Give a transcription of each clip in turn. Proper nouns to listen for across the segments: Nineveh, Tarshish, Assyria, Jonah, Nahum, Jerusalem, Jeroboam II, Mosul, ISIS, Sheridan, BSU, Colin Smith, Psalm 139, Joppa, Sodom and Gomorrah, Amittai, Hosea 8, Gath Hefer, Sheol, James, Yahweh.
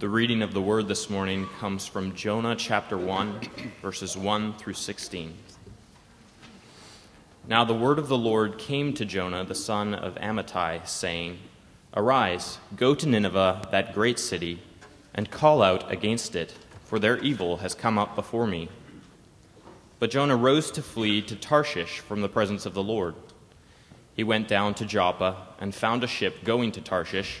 The reading of the word this morning comes from Jonah chapter 1, verses 1 through 16. Now the word of the Lord came to Jonah, the son of Amittai, saying, Arise, go to Nineveh, that great city, and call out against it, for their evil has come up before me. But Jonah rose to flee to Tarshish from the presence of the Lord. He went down to Joppa and found a ship going to Tarshish,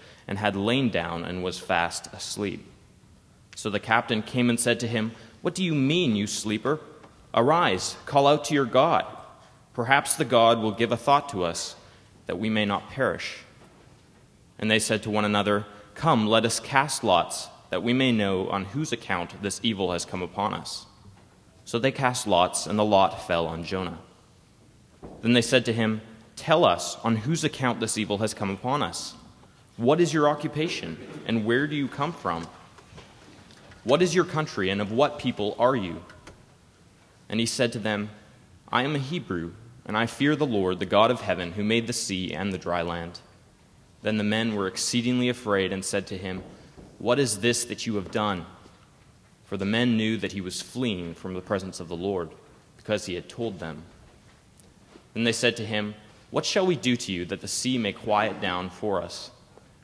and had lain down and was fast asleep. So the captain came and said to him, What do you mean, you sleeper? Arise, call out to your God. Perhaps the God will give a thought to us, that we may not perish. And they said to one another, Come, let us cast lots, that we may know on whose account this evil has come upon us. So they cast lots, and the lot fell on Jonah. Then they said to him, Tell us on whose account this evil has come upon us. What is your occupation, and where do you come from? What is your country, and of what people are you? And he said to them, I am a Hebrew, and I fear the Lord, the God of heaven, who made the sea and the dry land. Then the men were exceedingly afraid and said to him, What is this that you have done? For the men knew that he was fleeing from the presence of the Lord, because he had told them. Then they said to him, What shall we do to you, that the sea may quiet down for us?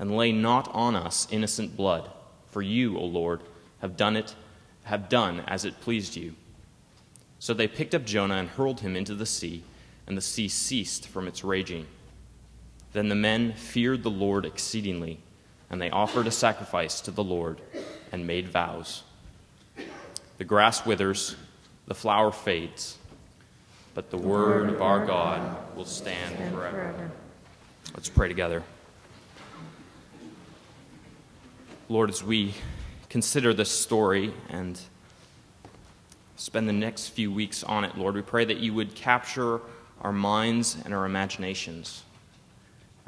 and lay not on us innocent blood, for you, O Lord, have done as it pleased you. So they picked up Jonah and hurled him into the sea, and the sea ceased from its raging. Then the men feared the Lord exceedingly, and they offered a sacrifice to the Lord and made vows. The grass withers, the flower fades, but the word of our God will stand forever. Let's pray together. Lord, as we consider this story and spend the next few weeks on it, Lord, we pray that you would capture our minds and our imaginations,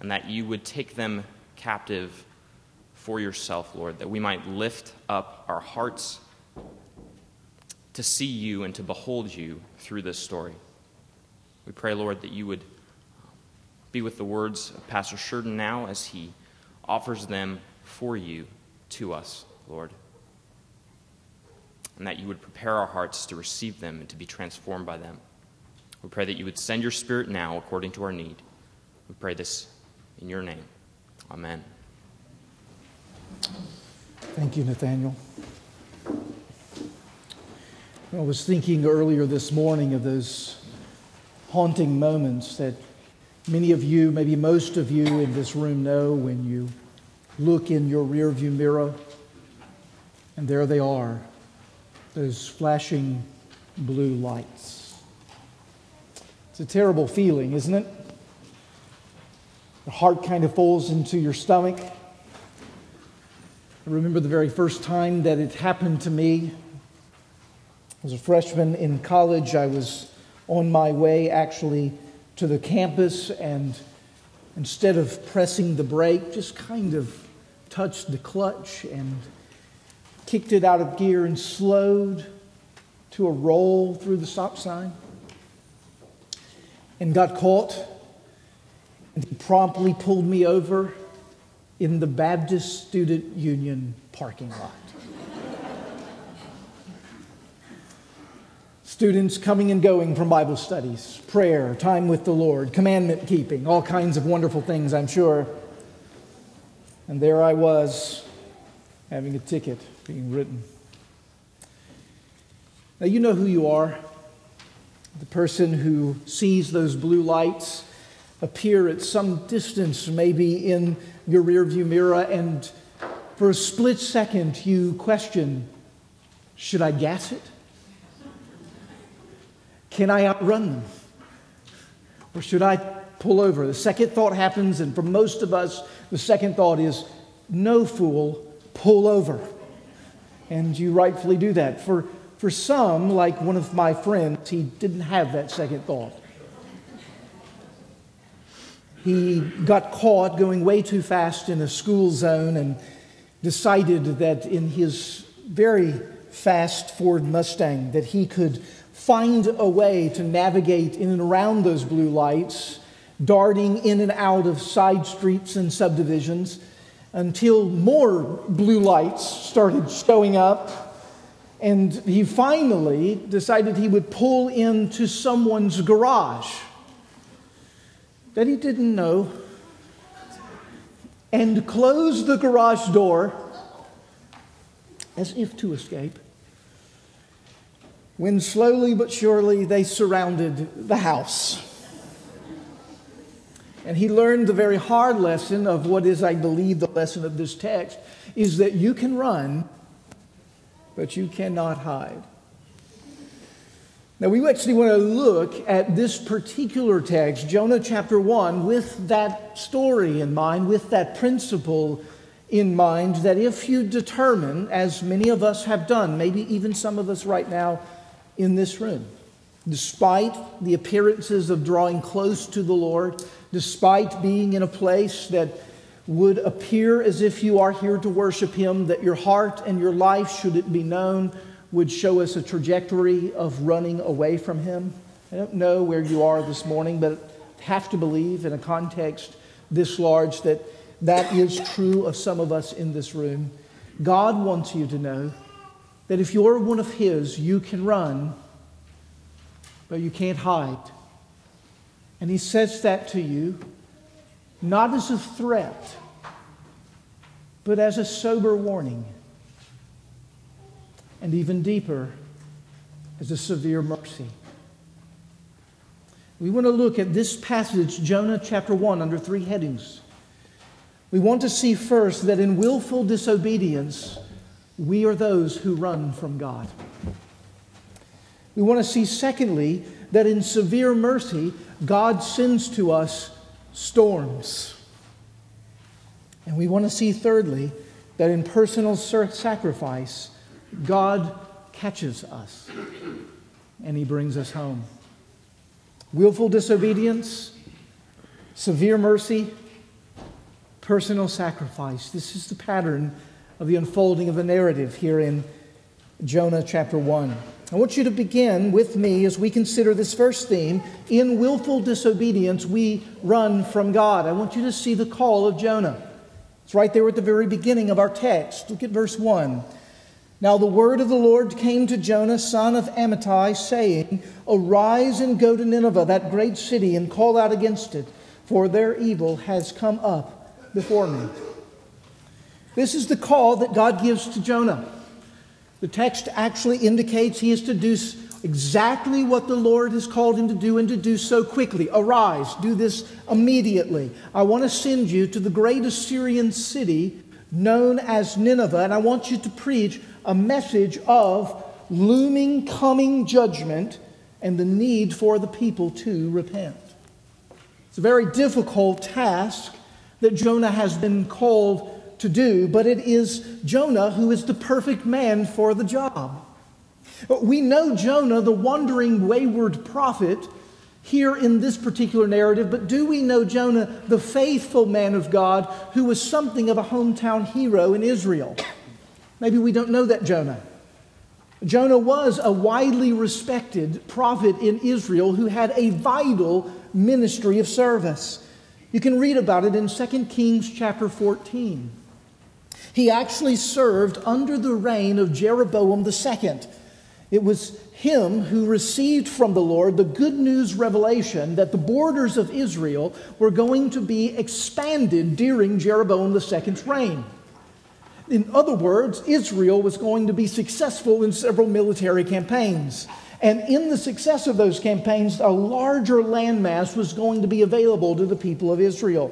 and that you would take them captive for yourself, Lord, that we might lift up our hearts to see you and to behold you through this story. We pray, Lord, that you would be with the words of Pastor Sheridan now as he offers them for you to us, Lord, and that you would prepare our hearts to receive them and to be transformed by them. We pray that you would send your Spirit now according to our need. We pray this in your name. Amen. Thank you, Nathaniel. I was thinking earlier this morning of those haunting moments that many of you, maybe most of you in this room know, when you look in your rearview mirror, and there they are, those flashing blue lights. It's a terrible feeling, isn't it? The heart kind of falls into your stomach. I remember the very first time that it happened to me. As a freshman in college, I was on my way actually to the campus, and instead of pressing the brake, just kind of touched the clutch and kicked it out of gear and slowed to a roll through the stop sign and got caught. And he promptly pulled me over in the Baptist Student Union parking lot. Students coming and going from Bible studies, prayer, time with the Lord, commandment keeping, all kinds of wonderful things, I'm sure. And there I was, having a ticket being written. Now you know who you are, the person who sees those blue lights appear at some distance, maybe in your rearview mirror, and for a split second you question, should I gas it? Can I outrun them? Or should I pull over? The second thought happens, and for most of us, the second thought is, no fool, pull over. And you rightfully do that. For some, like one of my friends, he didn't have that second thought. He got caught going way too fast in a school zone and decided that in his very fast Ford Mustang that he could find a way to navigate in and around those blue lights, darting in and out of side streets and subdivisions until more blue lights started showing up, and he finally decided he would pull into someone's garage that he didn't know and close the garage door as if to escape, when slowly but surely they surrounded the house. And he learned the very hard lesson of what is, I believe, the lesson of this text, is that you can run, but you cannot hide. Now, we actually want to look at this particular text, Jonah chapter 1, with that story in mind, with that principle in mind, that if you determine, as many of us have done, maybe even some of us right now in this room, despite the appearances of drawing close to the Lord, despite being in a place that would appear as if you are here to worship Him, that your heart and your life, should it be known, would show us a trajectory of running away from Him. I don't know where you are this morning, but I have to believe in a context this large that that is true of some of us in this room. God wants you to know that if you're one of His, you can run, but you can't hide. And He says that to you, not as a threat, but as a sober warning. And even deeper, as a severe mercy. We want to look at this passage, Jonah chapter 1, under three headings. We want to see first that in willful disobedience, we are those who run from God. We want to see, secondly, that in severe mercy, God sends to us storms. And we want to see, thirdly, that in personal sacrifice, God catches us, and He brings us home. Willful disobedience, severe mercy, personal sacrifice. This is the pattern of the unfolding of the narrative here in Jonah chapter 1. I want you to begin with me as we consider this first theme. In willful disobedience, we run from God. I want you to see the call of Jonah. It's right there at the very beginning of our text. Look at verse 1. Now the word of the Lord came to Jonah, son of Amittai, saying, Arise and go to Nineveh, that great city, and call out against it, for their evil has come up before me. This is the call that God gives to Jonah. The text actually indicates he is to do exactly what the Lord has called him to do, and to do so quickly. Arise, do this immediately. I want to send you to the great Assyrian city known as Nineveh, and I want you to preach a message of looming, coming judgment and the need for the people to repent. It's a very difficult task that Jonah has been called to do, but it is Jonah who is the perfect man for the job. We know Jonah, the wandering, wayward prophet, here in this particular narrative, but do we know Jonah, the faithful man of God, who was something of a hometown hero in Israel? Maybe we don't know that Jonah. Jonah was a widely respected prophet in Israel who had a vital ministry of service. You can read about it in 2 Kings chapter 14. He actually served under the reign of Jeroboam II. It was him who received from the Lord the good news revelation that the borders of Israel were going to be expanded during Jeroboam II's reign. In other words, Israel was going to be successful in several military campaigns. And in the success of those campaigns, a larger landmass was going to be available to the people of Israel.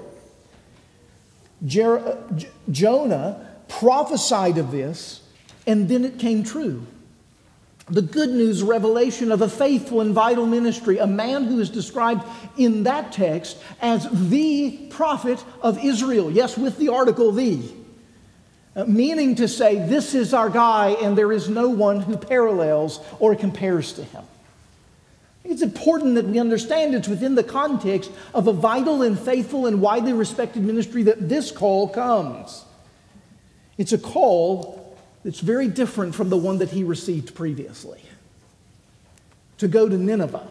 Jonah prophesied of this, and then it came true. The good news revelation of a faithful and vital ministry, a man who is described in that text as the prophet of Israel. Yes, with the article "the." Meaning to say, this is our guy and there is no one who parallels or compares to him. It's important that we understand it's within the context of a vital and faithful and widely respected ministry that this call comes. It's a call that's very different from the one that he received previously. To go to Nineveh.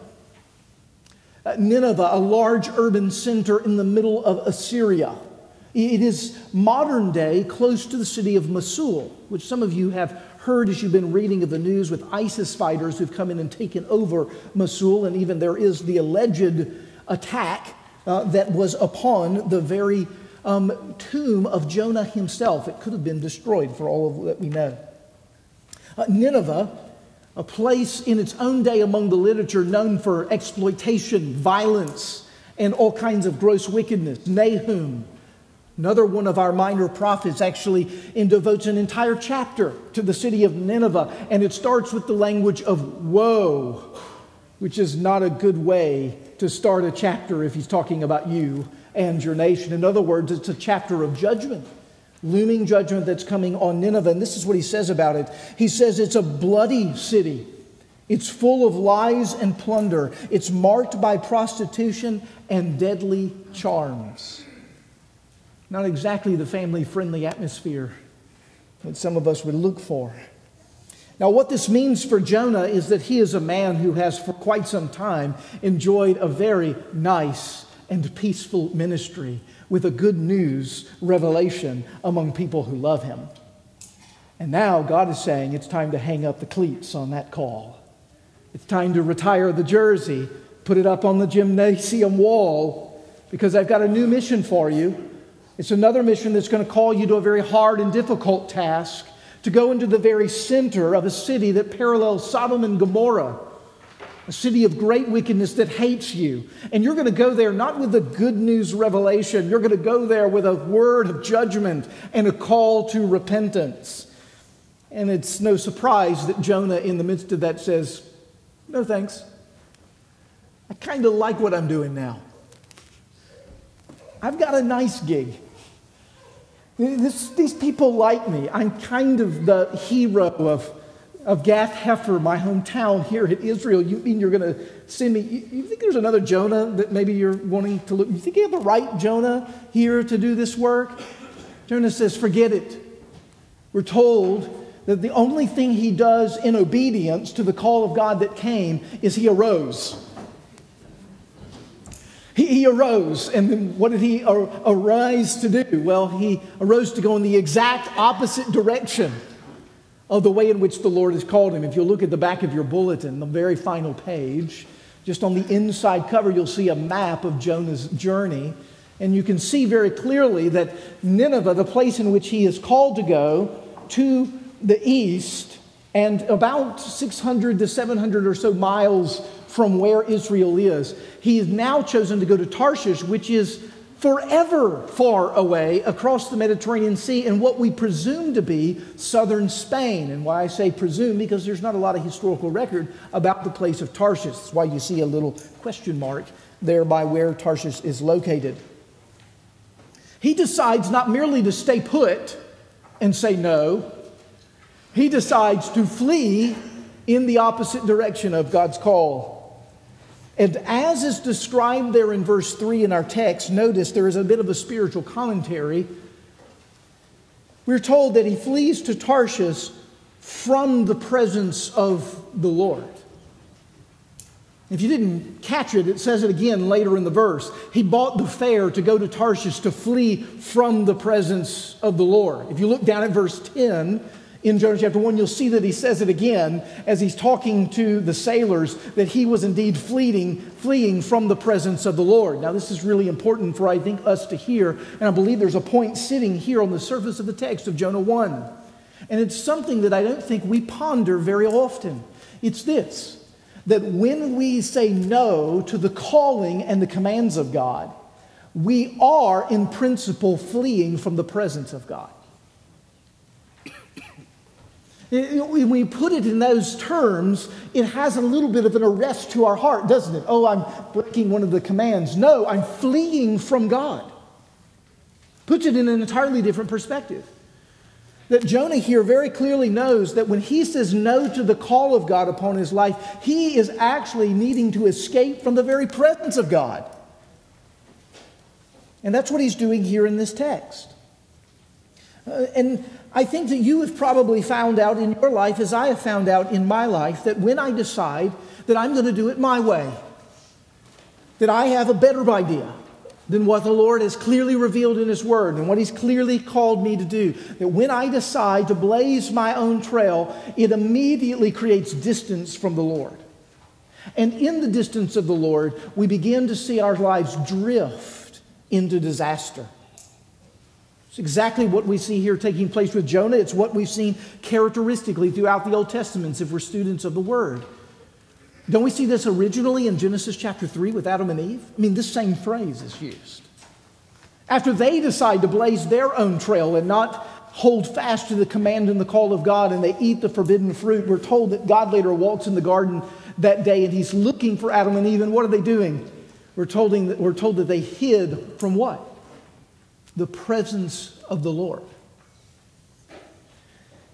Nineveh, a large urban center in the middle of Assyria. It is modern day close to the city of Mosul, which some of you have heard as you've been reading of the news with ISIS fighters who've come in and taken over Mosul, and even there is the alleged attack that was upon the very tomb of Jonah himself. It could have been destroyed for all of that we know. Nineveh, a place in its own day among the literature known for exploitation, violence, and all kinds of gross wickedness. Nahum, another one of our minor prophets, actually devotes an entire chapter to the city of Nineveh, and it starts with the language of woe, which is not a good way to start a chapter if he's talking about you and your nation. In other words, it's a chapter of judgment, looming judgment that's coming on Nineveh, and this is what he says about it. He says it's a bloody city. It's full of lies and plunder. It's marked by prostitution and deadly charms. Not exactly the family-friendly atmosphere that some of us would look for. Now, what this means for Jonah is that he is a man who has for quite some time enjoyed a very nice and peaceful ministry with a good news revelation among people who love him. And now God is saying it's time to hang up the cleats on that call. It's time to retire the jersey, put it up on the gymnasium wall, because I've got a new mission for you. It's another mission that's going to call you to a very hard and difficult task, to go into the very center of a city that parallels Sodom and Gomorrah, a city of great wickedness that hates you. And you're going to go there not with the good news revelation. You're going to go there with a word of judgment and a call to repentance. And it's no surprise that Jonah, in the midst of that, says, "No thanks. I kind of like what I'm doing now. I've got a nice gig. These people like me. I'm kind of the hero of Gath Hefer, my hometown here in Israel. You mean you're going to send me? You think there's another Jonah that maybe you're wanting to look? You think you have the right Jonah here to do this work?" Jonah says, "Forget it." We're told that the only thing he does in obedience to the call of God that came is he arose. He arose, and then what did he arise to do? Well, he arose to go in the exact opposite direction of the way in which the Lord has called him. If you look at the back of your bulletin, the very final page, just on the inside cover, you'll see a map of Jonah's journey. And you can see very clearly that Nineveh, the place in which he is called to go, to the east, and about 600 to 700 or so miles from where Israel is. He has now chosen to go to Tarshish, which is forever far away across the Mediterranean Sea in what we presume to be southern Spain. And why I say presume, because there's not a lot of historical record about the place of Tarshish. That's why you see a little question mark there by where Tarshish is located. He decides not merely to stay put and say no. He decides to flee in the opposite direction of God's call. And as is described there in verse 3 in our text, notice there is a bit of a spiritual commentary. We're told that he flees to Tarshish from the presence of the Lord. If you didn't catch it, it says it again later in the verse. He bought the fare to go to Tarshish to flee from the presence of the Lord. If you look down at verse 10, in Jonah chapter 1, you'll see that he says it again as he's talking to the sailors that he was indeed fleeing from the presence of the Lord. Now, this is really important for, I think, us to hear, and I believe there's a point sitting here on the surface of the text of Jonah 1. And it's something that I don't think we ponder very often. It's this, that when we say no to the calling and the commands of God, we are, in principle, fleeing from the presence of God. When we put it in those terms, it has a little bit of an arrest to our heart, doesn't it? Oh, I'm breaking one of the commands. No, I'm fleeing from God. Puts it in an entirely different perspective. That Jonah here very clearly knows that when he says no to the call of God upon his life, he is actually needing to escape from the very presence of God. And that's what he's doing here in this text. And I think that you have probably found out in your life, as I have found out in my life, that when I decide that I'm going to do it my way, that I have a better idea than what the Lord has clearly revealed in His Word and what He's clearly called me to do, that when I decide to blaze my own trail, it immediately creates distance from the Lord. And in the distance of the Lord, we begin to see our lives drift into disaster. It's exactly what we see here taking place with Jonah. It's what we've seen characteristically throughout the Old Testament if we're students of the Word. Don't we see this originally in Genesis chapter 3 with Adam and Eve? I mean, this same phrase is used. After they decide to blaze their own trail and not hold fast to the command and the call of God, and they eat the forbidden fruit, we're told that God later walks in the garden that day and He's looking for Adam and Eve. And what are they doing? We're told that they hid from what? The presence of the Lord.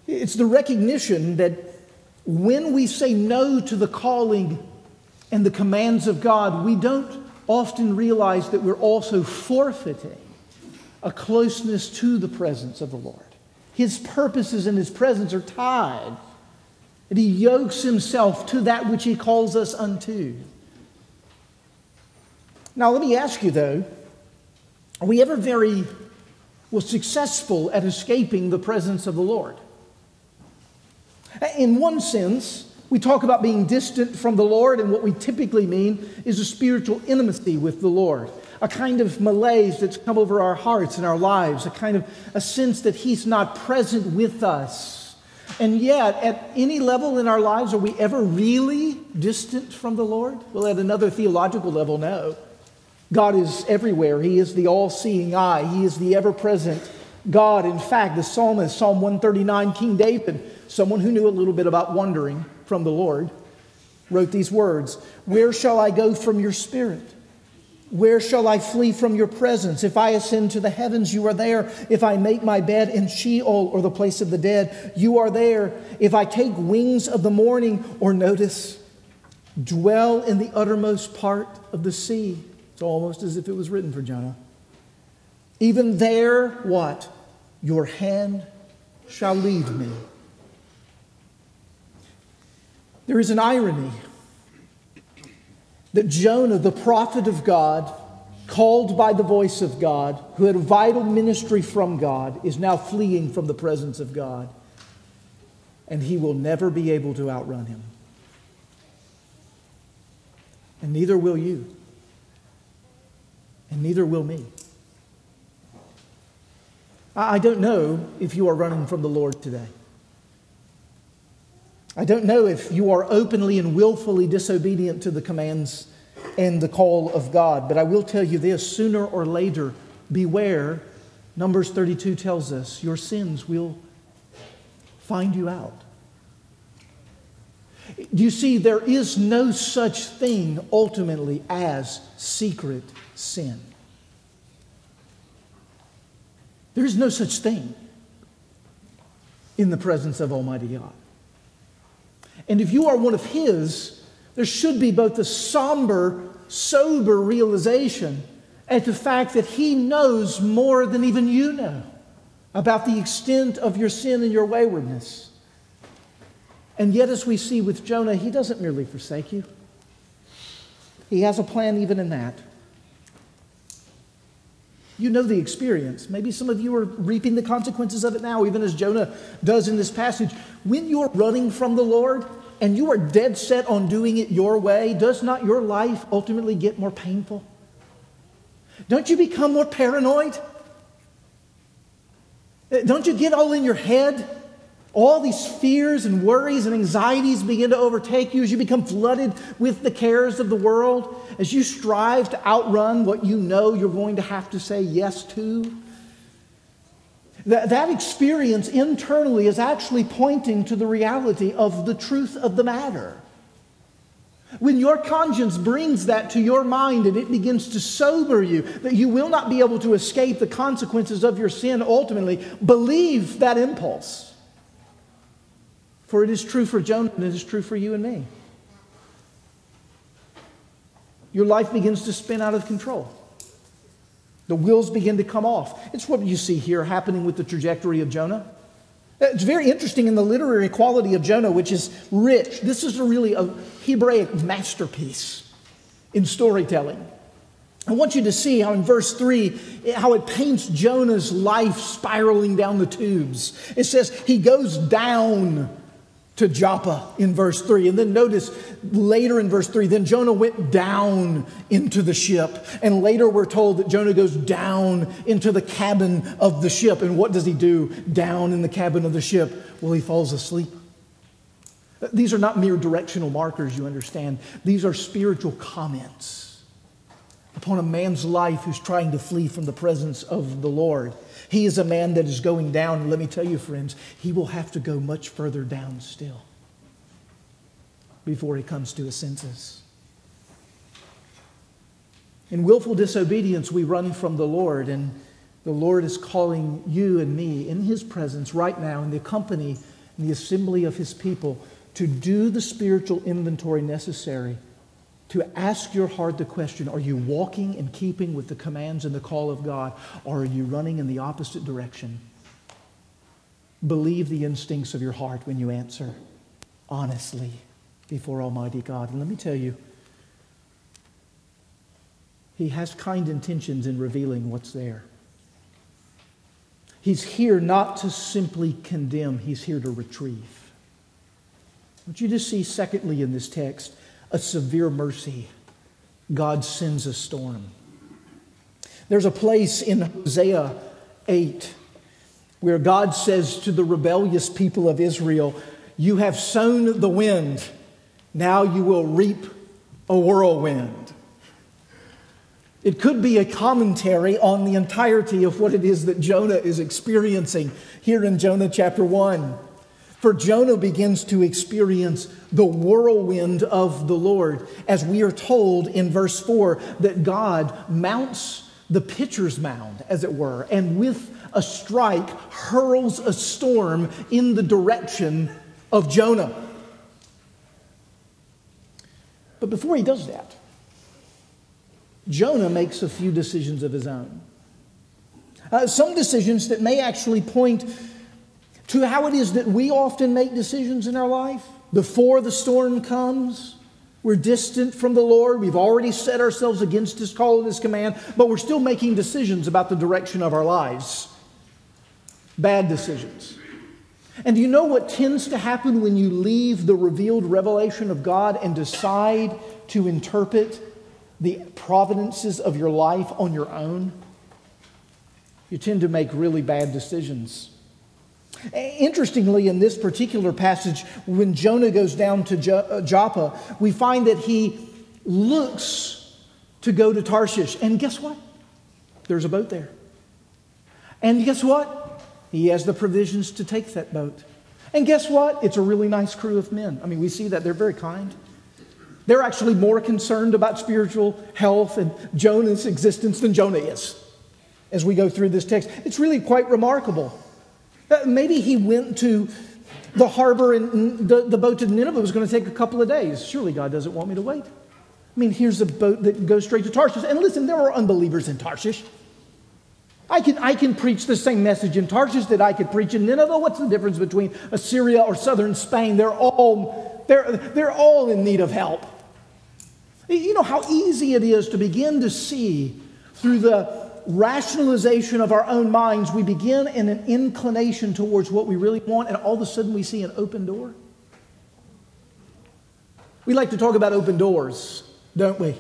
It's the recognition that when we say no to the calling and the commands of God, we don't often realize that we're also forfeiting a closeness to the presence of the Lord. His purposes and His presence are tied, and He yokes Himself to that which He calls us unto. Now, let me ask you, though, are we ever successful at escaping the presence of the Lord? In one sense, we talk about being distant from the Lord, and what we typically mean is a spiritual intimacy with the Lord, a kind of malaise that's come over our hearts and our lives, a sense that He's not present with us. And yet, at any level in our lives, are we ever really distant from the Lord? Well, at another theological level, no. God is everywhere. He is the all-seeing eye. He is the ever-present God. In fact, the psalmist, Psalm 139, King David, someone who knew a little bit about wandering from the Lord, wrote these words, "Where shall I go from your spirit? Where shall I flee from your presence? If I ascend to the heavens, you are there. If I make my bed in Sheol, or the place of the dead, you are there. If I take wings of the morning, or notice, dwell in the uttermost part of the sea." It's almost as if it was written for Jonah. "Even there, what? Your hand shall lead me." There is an irony that Jonah, the prophet of God, called by the voice of God, who had a vital ministry from God, is now fleeing from the presence of God, and he will never be able to outrun Him. And neither will you, and neither will me. I don't know if you are running from the Lord today. I don't know if you are openly and willfully disobedient to the commands and the call of God, but I will tell you this, sooner or later, beware. Numbers 32 tells us your sins will find you out. You see, there is no such thing ultimately as secret sin. There is no such thing in the presence of Almighty God. And if you are one of His, there should be both the sober realization at the fact that He knows more than even you know about the extent of your sin and your waywardness. And yet, as we see with Jonah, He doesn't merely forsake you. He has a plan even in that. You know the experience. Maybe some of you are reaping the consequences of it now, even as Jonah does in this passage. When you're running from the Lord and you are dead set on doing it your way, does not your life ultimately get more painful? Don't you become more paranoid? Don't you get all in your head? All these fears and worries and anxieties begin to overtake you as you become flooded with the cares of the world, as you strive to outrun what you know you're going to have to say yes to. That experience internally is actually pointing to the reality of the truth of the matter. When your conscience brings that to your mind and it begins to sober you, that you will not be able to escape the consequences of your sin ultimately, believe that impulse. For it is true for Jonah and it is true for you and me. Your life begins to spin out of control. The wheels begin to come off. It's what you see here happening with the trajectory of Jonah. It's very interesting in the literary quality of Jonah, which is rich. This is really a Hebraic masterpiece in storytelling. I want you to see how in verse 3, how it paints Jonah's life spiraling down the tubes. It says he goes down to Joppa in verse 3. And then notice later in verse 3, then Jonah went down into the ship. And later we're told that Jonah goes down into the cabin of the ship. And what does he do down in the cabin of the ship? Well, he falls asleep. These are not mere directional markers, you understand. These are spiritual comments upon a man's life who's trying to flee from the presence of the Lord. He is a man that is going down. And let me tell you, friends, he will have to go much further down still before he comes to his senses. In willful disobedience, we run from the Lord, and the Lord is calling you and me in his presence right now in the company and the assembly of his people to do the spiritual inventory necessary to ask your heart the question, are you walking in keeping with the commands and the call of God, or are you running in the opposite direction? Believe the instincts of your heart when you answer honestly before Almighty God. And let me tell you, he has kind intentions in revealing what's there. He's here not to simply condemn, he's here to retrieve. I want you to see, secondly, in this text, a severe mercy. God sends a storm. There's a place in Hosea 8 where God says to the rebellious people of Israel, you have sown the wind, now you will reap a whirlwind. It could be a commentary on the entirety of what it is that Jonah is experiencing here in Jonah chapter 1. For Jonah begins to experience the whirlwind of the Lord, as we are told in verse 4 that God mounts the pitcher's mound, as it were, and with a strike hurls a storm in the direction of Jonah. But before he does that, Jonah makes a few decisions of his own. Some decisions that may actually point to how it is that we often make decisions in our life before the storm comes. We're distant from the Lord. We've already set ourselves against his call and his command, but we're still making decisions about the direction of our lives. Bad decisions. And do you know what tends to happen when you leave the revealed revelation of God and decide to interpret the providences of your life on your own? You tend to make really bad decisions. Interestingly, in this particular passage, when Jonah goes down to Joppa, we find that he looks to go to Tarshish. And guess what? There's a boat there. And guess what? He has the provisions to take that boat. And guess what? It's a really nice crew of men. I mean, we see that. They're very kind. They're actually more concerned about spiritual health and Jonah's existence than Jonah is. As we go through this text, it's really quite remarkable. Maybe he went to the harbor and the boat to Nineveh was going to take a couple of days. Surely God doesn't want me to wait. I mean, here's a boat that goes straight to Tarshish. And listen, there are unbelievers in Tarshish. I can preach the same message in Tarshish that I could preach in Nineveh. What's the difference between Assyria or southern Spain? They're all in need of help. You know how easy it is to begin to see through the rationalization of our own minds, we begin in an inclination towards what we really want, and all of a sudden we see an open door. We like to talk about open doors, don't we?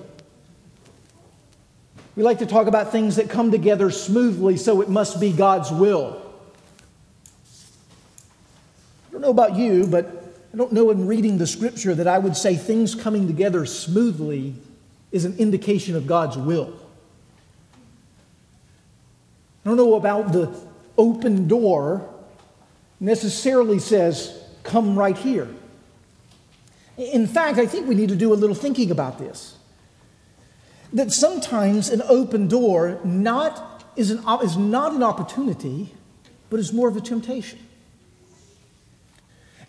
We like to talk about things that come together smoothly, so it must be God's will. I don't know about you, but I don't know in reading the scripture that I would say things coming together smoothly is an indication of God's will. I don't know about the open door necessarily says, come right here. In fact, I think we need to do a little thinking about this. That sometimes an open door is not an opportunity, but is more of a temptation.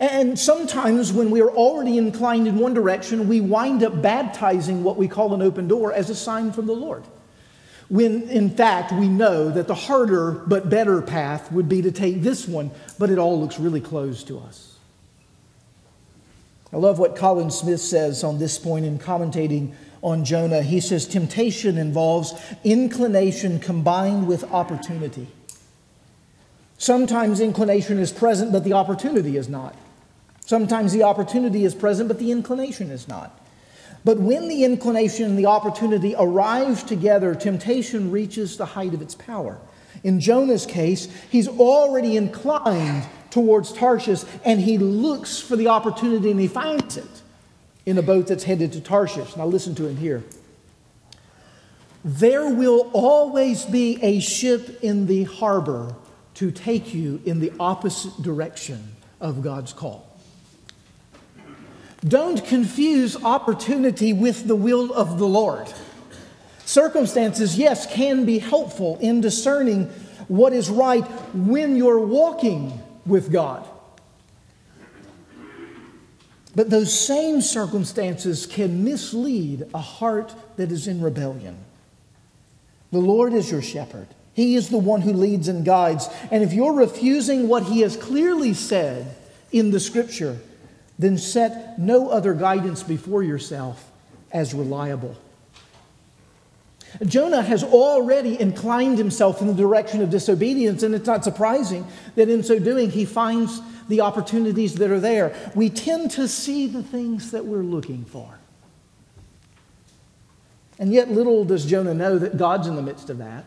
And sometimes when we are already inclined in one direction, we wind up baptizing what we call an open door as a sign from the Lord. When, in fact, we know that the harder but better path would be to take this one, but it all looks really closed to us. I love what Colin Smith says on this point in commentating on Jonah. He says, temptation involves inclination combined with opportunity. Sometimes inclination is present, but the opportunity is not. Sometimes the opportunity is present, but the inclination is not. But when the inclination and the opportunity arrive together, temptation reaches the height of its power. In Jonah's case, he's already inclined towards Tarshish, and he looks for the opportunity, and he finds it in a boat that's headed to Tarshish. Now listen to him here. There will always be a ship in the harbor to take you in the opposite direction of God's call. Don't confuse opportunity with the will of the Lord. Circumstances, yes, can be helpful in discerning what is right when you're walking with God. But those same circumstances can mislead a heart that is in rebellion. The Lord is your shepherd. He is the one who leads and guides. And if you're refusing what He has clearly said in the Scripture, then set no other guidance before yourself as reliable. Jonah has already inclined himself in the direction of disobedience, and it's not surprising that in so doing he finds the opportunities that are there. We tend to see the things that we're looking for. And yet little does Jonah know that God's in the midst of that.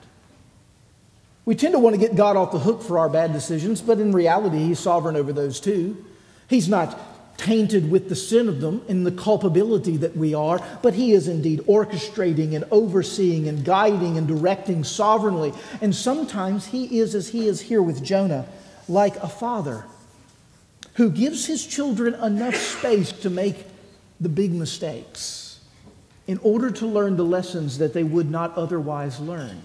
We tend to want to get God off the hook for our bad decisions, but in reality He's sovereign over those too. He's not tainted with the sin of them and the culpability that we are, but He is indeed orchestrating and overseeing and guiding and directing sovereignly. And sometimes He is, as He is here with Jonah, like a father who gives his children enough space to make the big mistakes in order to learn the lessons that they would not otherwise learn.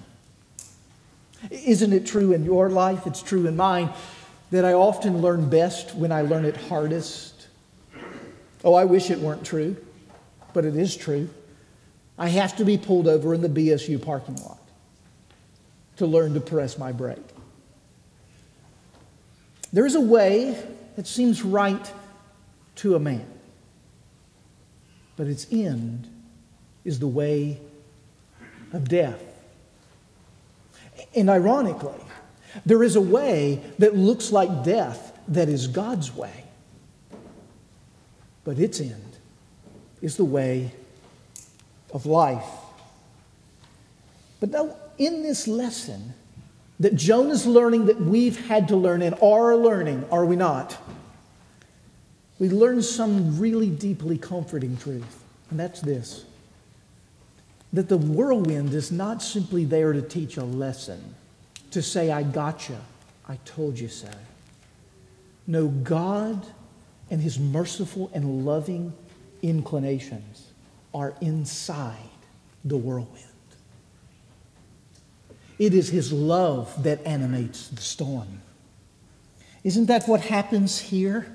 Isn't it true in your life? It's true in mine that I often learn best when I learn it hardest. Oh, I wish it weren't true, but it is true. I have to be pulled over in the BSU parking lot to learn to press my brake. There is a way that seems right to a man, but its end is the way of death. And ironically, there is a way that looks like death that is God's way. But its end is the way of life. But now, in this lesson that Jonah's learning, that we've had to learn and are learning, are we not? We learn some really deeply comforting truth, and that's this: that the whirlwind is not simply there to teach a lesson, to say, I gotcha, I told you so. No, God and His merciful and loving inclinations are inside the whirlwind. It is His love that animates the storm. Isn't that what happens here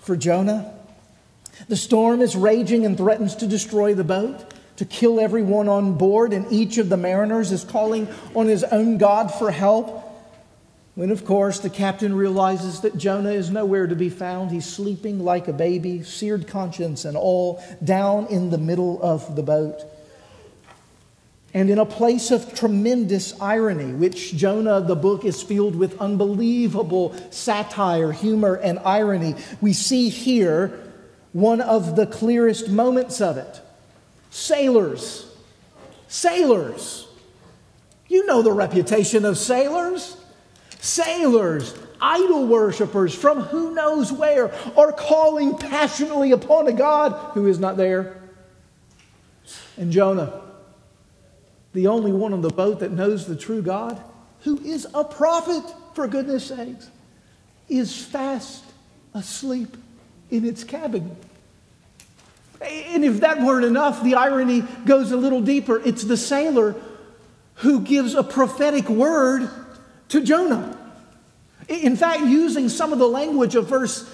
for Jonah? The storm is raging and threatens to destroy the boat, to kill everyone on board, and each of the mariners is calling on his own God for help. When, of course, the captain realizes that Jonah is nowhere to be found. He's sleeping like a baby, seared conscience and all, down in the middle of the boat. And in a place of tremendous irony, which Jonah, the book, is filled with unbelievable satire, humor, and irony, we see here one of the clearest moments of it. Sailors. You know the reputation of sailors. Sailors, idol worshipers from who knows where, are calling passionately upon a God who is not there. And Jonah, the only one on the boat that knows the true God, who is a prophet, for goodness sakes, is fast asleep in its cabin. And if that weren't enough, the irony goes a little deeper. It's the sailor who gives a prophetic word to Jonah. In fact, using some of the language of verse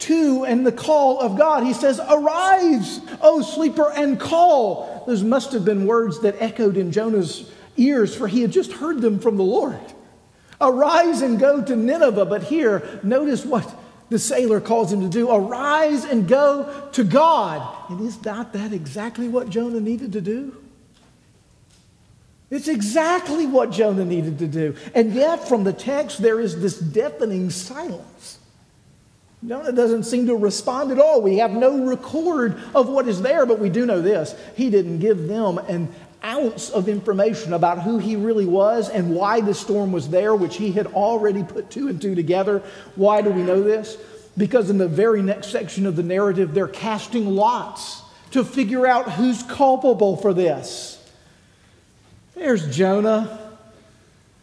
2 and the call of God, he says, "Arise, O sleeper, and call." Those must have been words that echoed in Jonah's ears, for he had just heard them from the Lord. Arise and go to Nineveh. But here, notice what the sailor calls him to do. Arise and go to God. And is not that exactly what Jonah needed to do? It's exactly what Jonah needed to do. And yet, from the text, there is this deafening silence. Jonah doesn't seem to respond at all. We have no record of what is there, but we do know this. He didn't give them an ounce of information about who he really was and why the storm was there, which he had already put two and two together. Why do we know this? Because in the very next section of the narrative, they're casting lots to figure out who's culpable for this. There's Jonah,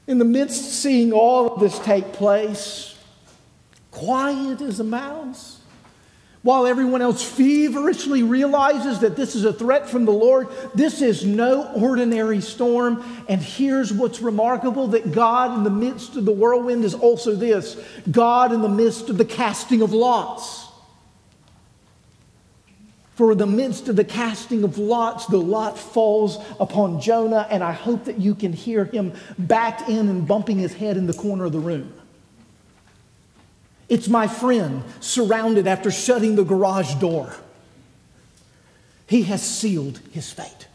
in the midst of seeing all of this take place, quiet as a mouse, while everyone else feverishly realizes that this is a threat from the Lord. This is no ordinary storm. And here's what's remarkable, that God in the midst of the whirlwind is also this: God in the midst of the casting of lots. For in the midst of the casting of lots, the lot falls upon Jonah, and I hope that you can hear him back in and bumping his head in the corner of the room. It's my friend surrounded after shutting the garage door. He has sealed his fate.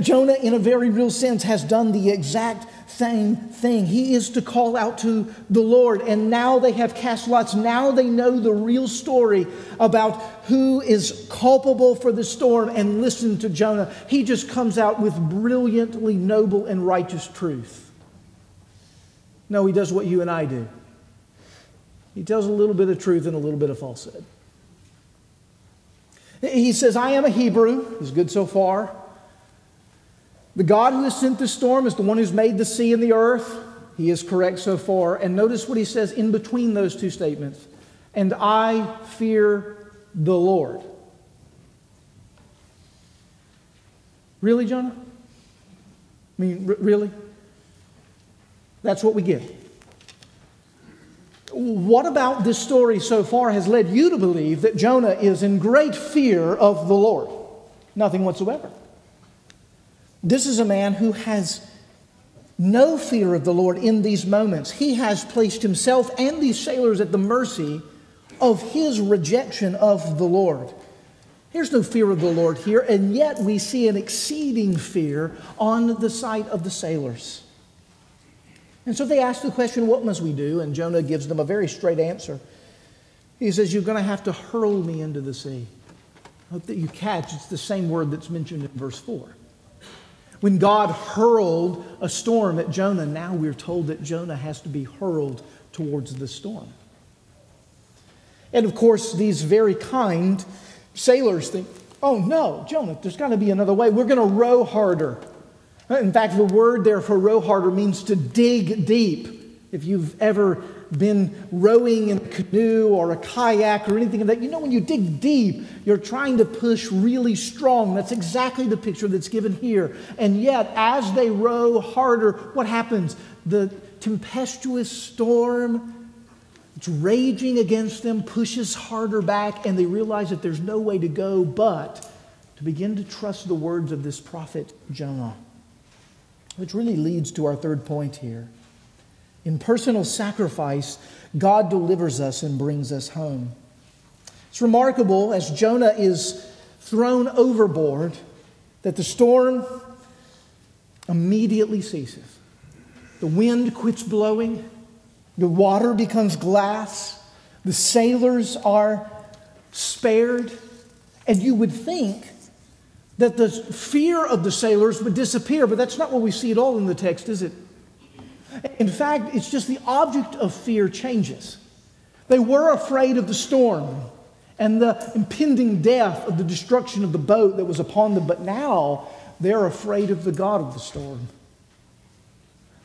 Jonah, in a very real sense, has done the exact same thing. He is to call out to the Lord, and now they have cast lots. Now they know the real story about who is culpable for the storm. And listen to Jonah. He just comes out with brilliantly noble and righteous truth. No, he does what you and I do. He tells a little bit of truth and a little bit of falsehood. He says, "I am a Hebrew." He's good so far. "The God who has sent the storm is the one who's made the sea and the earth." He is correct so far. And notice what he says in between those two statements. "And I fear the Lord." Really, Jonah? I mean, really? That's what we get. What about this story so far has led you to believe that Jonah is in great fear of the Lord? Nothing whatsoever. This is a man who has no fear of the Lord in these moments. He has placed himself and these sailors at the mercy of his rejection of the Lord. There's no fear of the Lord here, and yet we see an exceeding fear on the side of the sailors. And so they ask the question, what must we do? And Jonah gives them a very straight answer. He says, "You're going to have to hurl me into the sea." I hope that you catch, it's the same word that's mentioned in verse 4. When God hurled a storm at Jonah, now we're told that Jonah has to be hurled towards the storm. And of course, these very kind sailors think, "Oh no, Jonah, there's got to be another way. We're going to row harder." In fact, the word there for row harder means to dig deep. If you've ever been rowing in a canoe or a kayak or anything of that, you know when you dig deep, you're trying to push really strong. That's exactly the picture that's given here. And yet, as they row harder, what happens? The tempestuous storm, it's raging against them, pushes harder back, and they realize that there's no way to go but to begin to trust the words of this prophet Jonah. Which really leads to our third point here. In personal sacrifice, God delivers us and brings us home. It's remarkable, as Jonah is thrown overboard, that the storm immediately ceases. The wind quits blowing. The water becomes glass. The sailors are spared. And you would think that the fear of the sailors would disappear, but that's not what we see at all in the text, is it? In fact, it's just the object of fear changes. They were afraid of the storm and the impending death of the destruction of the boat that was upon them, but now they're afraid of the God of the storm.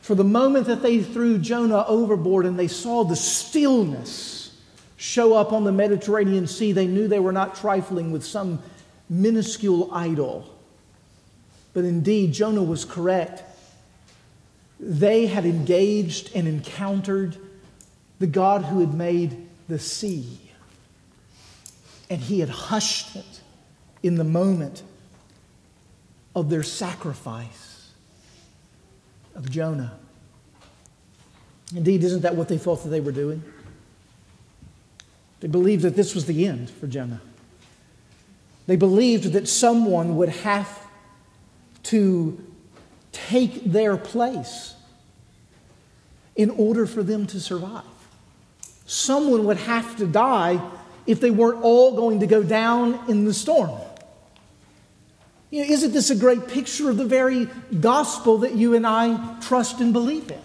For the moment that they threw Jonah overboard and they saw the stillness show up on the Mediterranean Sea, they knew they were not trifling with some minuscule idol. But indeed, Jonah was correct. They had engaged and encountered the God who had made the sea. And he had hushed it in the moment of their sacrifice of Jonah. Indeed, isn't that what they thought that they were doing? They believed that this was the end for Jonah. They believed that someone would have to take their place in order for them to survive. Someone would have to die if they weren't all going to go down in the storm. You know, isn't this a great picture of the very gospel that you and I trust and believe in?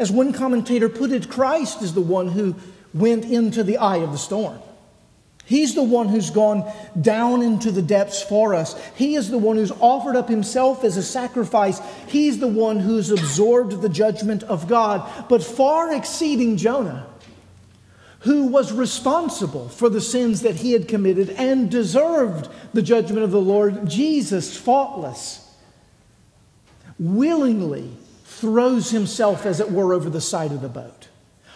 As one commentator put it, Christ is the one who went into the eye of the storm. He's the one who's gone down into the depths for us. He is the one who's offered up himself as a sacrifice. He's the one who's absorbed the judgment of God. But far exceeding Jonah, who was responsible for the sins that he had committed and deserved the judgment of the Lord, Jesus, faultless, willingly throws himself, as it were, over the side of the boat.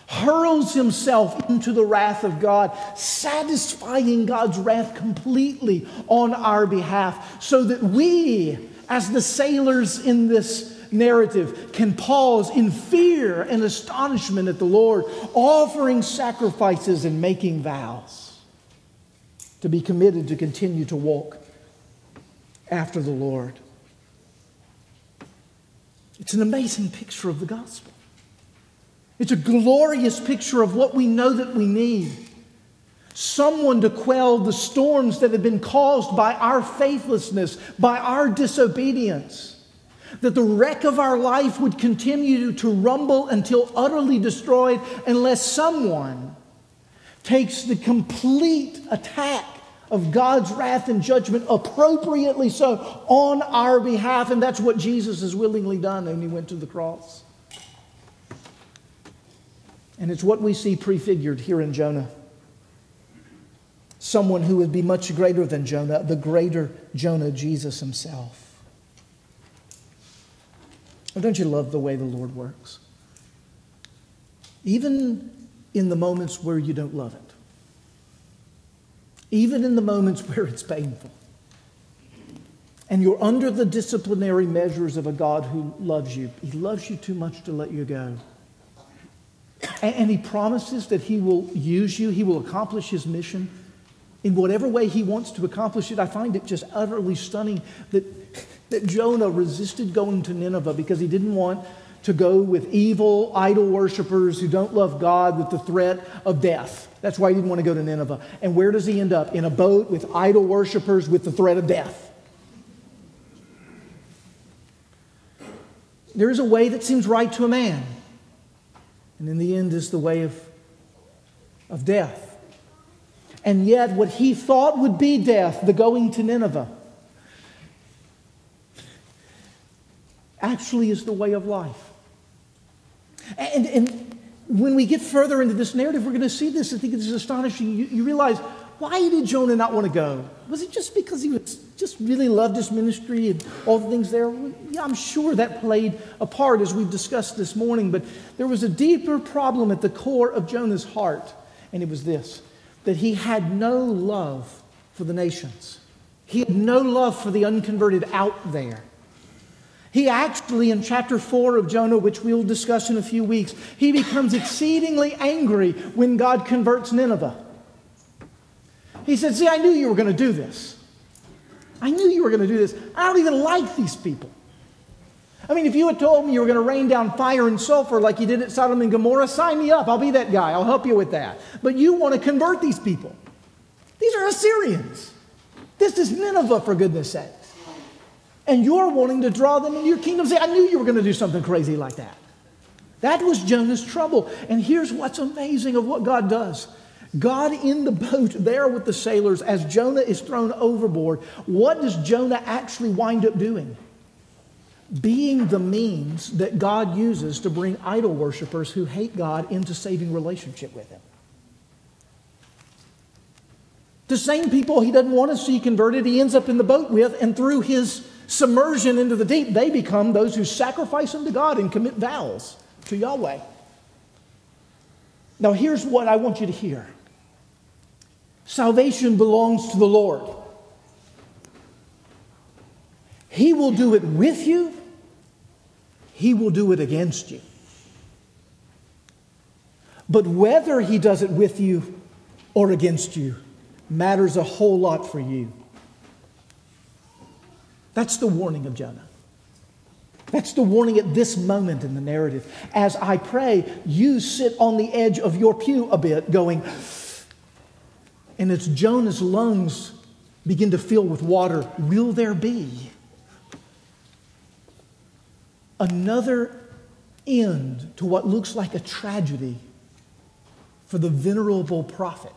Hurls himself into the wrath of God, satisfying God's wrath completely on our behalf, so that we, as the sailors in this narrative, can pause in fear and astonishment at the Lord, offering sacrifices and making vows to be committed to continue to walk after the Lord. It's an amazing picture of the gospel. It's a glorious picture of what we know that we need. Someone to quell the storms that have been caused by our faithlessness, by our disobedience. That the wreck of our life would continue to rumble until utterly destroyed unless someone takes the complete attack of God's wrath and judgment, appropriately so, on our behalf. And that's what Jesus has willingly done when he went to the cross. And it's what we see prefigured here in Jonah. Someone who would be much greater than Jonah, the greater Jonah, Jesus himself. Oh, don't you love the way the Lord works? Even in the moments where you don't love it. Even in the moments where it's painful. And you're under the disciplinary measures of a God who loves you. He loves you too much to let you go. And he promises that he will use you. He will accomplish his mission in whatever way he wants to accomplish it. I find it just utterly stunning that Jonah resisted going to Nineveh because he didn't want to go with evil idol worshipers who don't love God with the threat of death. That's why he didn't want to go to Nineveh. And where does he end up? In a boat with idol worshipers with the threat of death. There is a way that seems right to a man. And in the end is the way of death. And yet what he thought would be death, the going to Nineveh, actually is the way of life. And when we get further into this narrative, we're going to see this. I think it's astonishing. You realize, why did Jonah not want to go? Was it just because he just really loved his ministry and all the things there? Yeah, I'm sure that played a part, as we've discussed this morning, but there was a deeper problem at the core of Jonah's heart, and it was this, that he had no love for the nations. He had no love for the unconverted out there. He actually, in chapter 4 of Jonah, which we'll discuss in a few weeks, he becomes exceedingly angry when God converts Nineveh. He said, see, I knew you were going to do this. I knew you were going to do this. I don't even like these people. I mean, if you had told me you were going to rain down fire and sulfur like you did at Sodom and Gomorrah, sign me up. I'll be that guy. I'll help you with that. But you want to convert these people. These are Assyrians. This is Nineveh, for goodness sake. And you're wanting to draw them into your kingdom. Say, I knew you were going to do something crazy like that. That was Jonah's trouble. And here's what's amazing of what God does. God in the boat there with the sailors as Jonah is thrown overboard. What does Jonah actually wind up doing? Being the means that God uses to bring idol worshipers who hate God into saving relationship with Him. The same people He doesn't want to see converted, He ends up in the boat with, and through His submersion into the deep, they become those who sacrifice unto God and commit vows to Yahweh. Now here's what I want you to hear. Salvation belongs to the Lord. He will do it with you. He will do it against you. But whether He does it with you or against you matters a whole lot for you. That's the warning of Jonah. That's the warning at this moment in the narrative. As I pray, you sit on the edge of your pew a bit going, and it's Jonah's lungs begin to fill with water. Will there be another end to what looks like a tragedy for the venerable prophet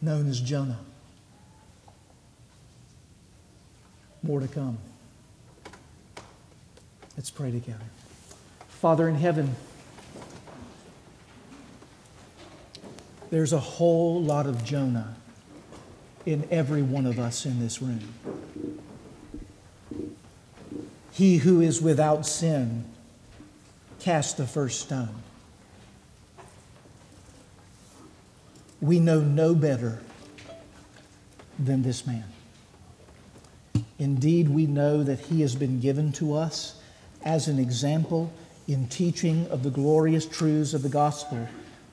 known as Jonah? More to come. Let's pray together. Father in heaven, there's a whole lot of Jonah in every one of us in this room. He who is without sin, cast the first stone. We know no better than this man. Indeed, we know that he has been given to us as an example in teaching of the glorious truths of the gospel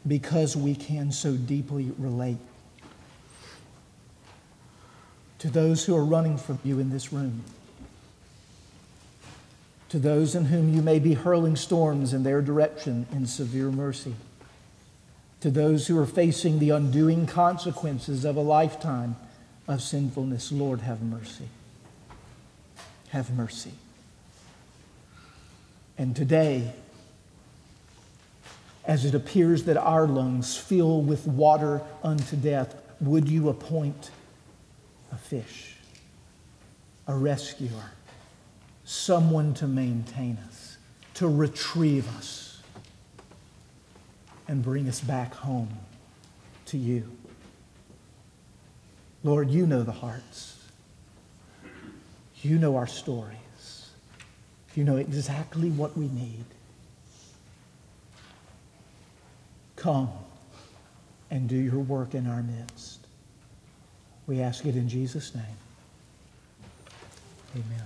because we can so deeply relate to those who are running from you in this room. To those in whom you may be hurling storms in their direction in severe mercy. To those who are facing the undoing consequences of a lifetime of sinfulness, Lord, have mercy. Have mercy. And today, as it appears that our lungs fill with water unto death, would you appoint a fish, a rescuer, someone to maintain us, to retrieve us, and bring us back home to you. Lord, you know the hearts. You know our stories. You know exactly what we need. Come and do your work in our midst. We ask it in Jesus' name. Amen.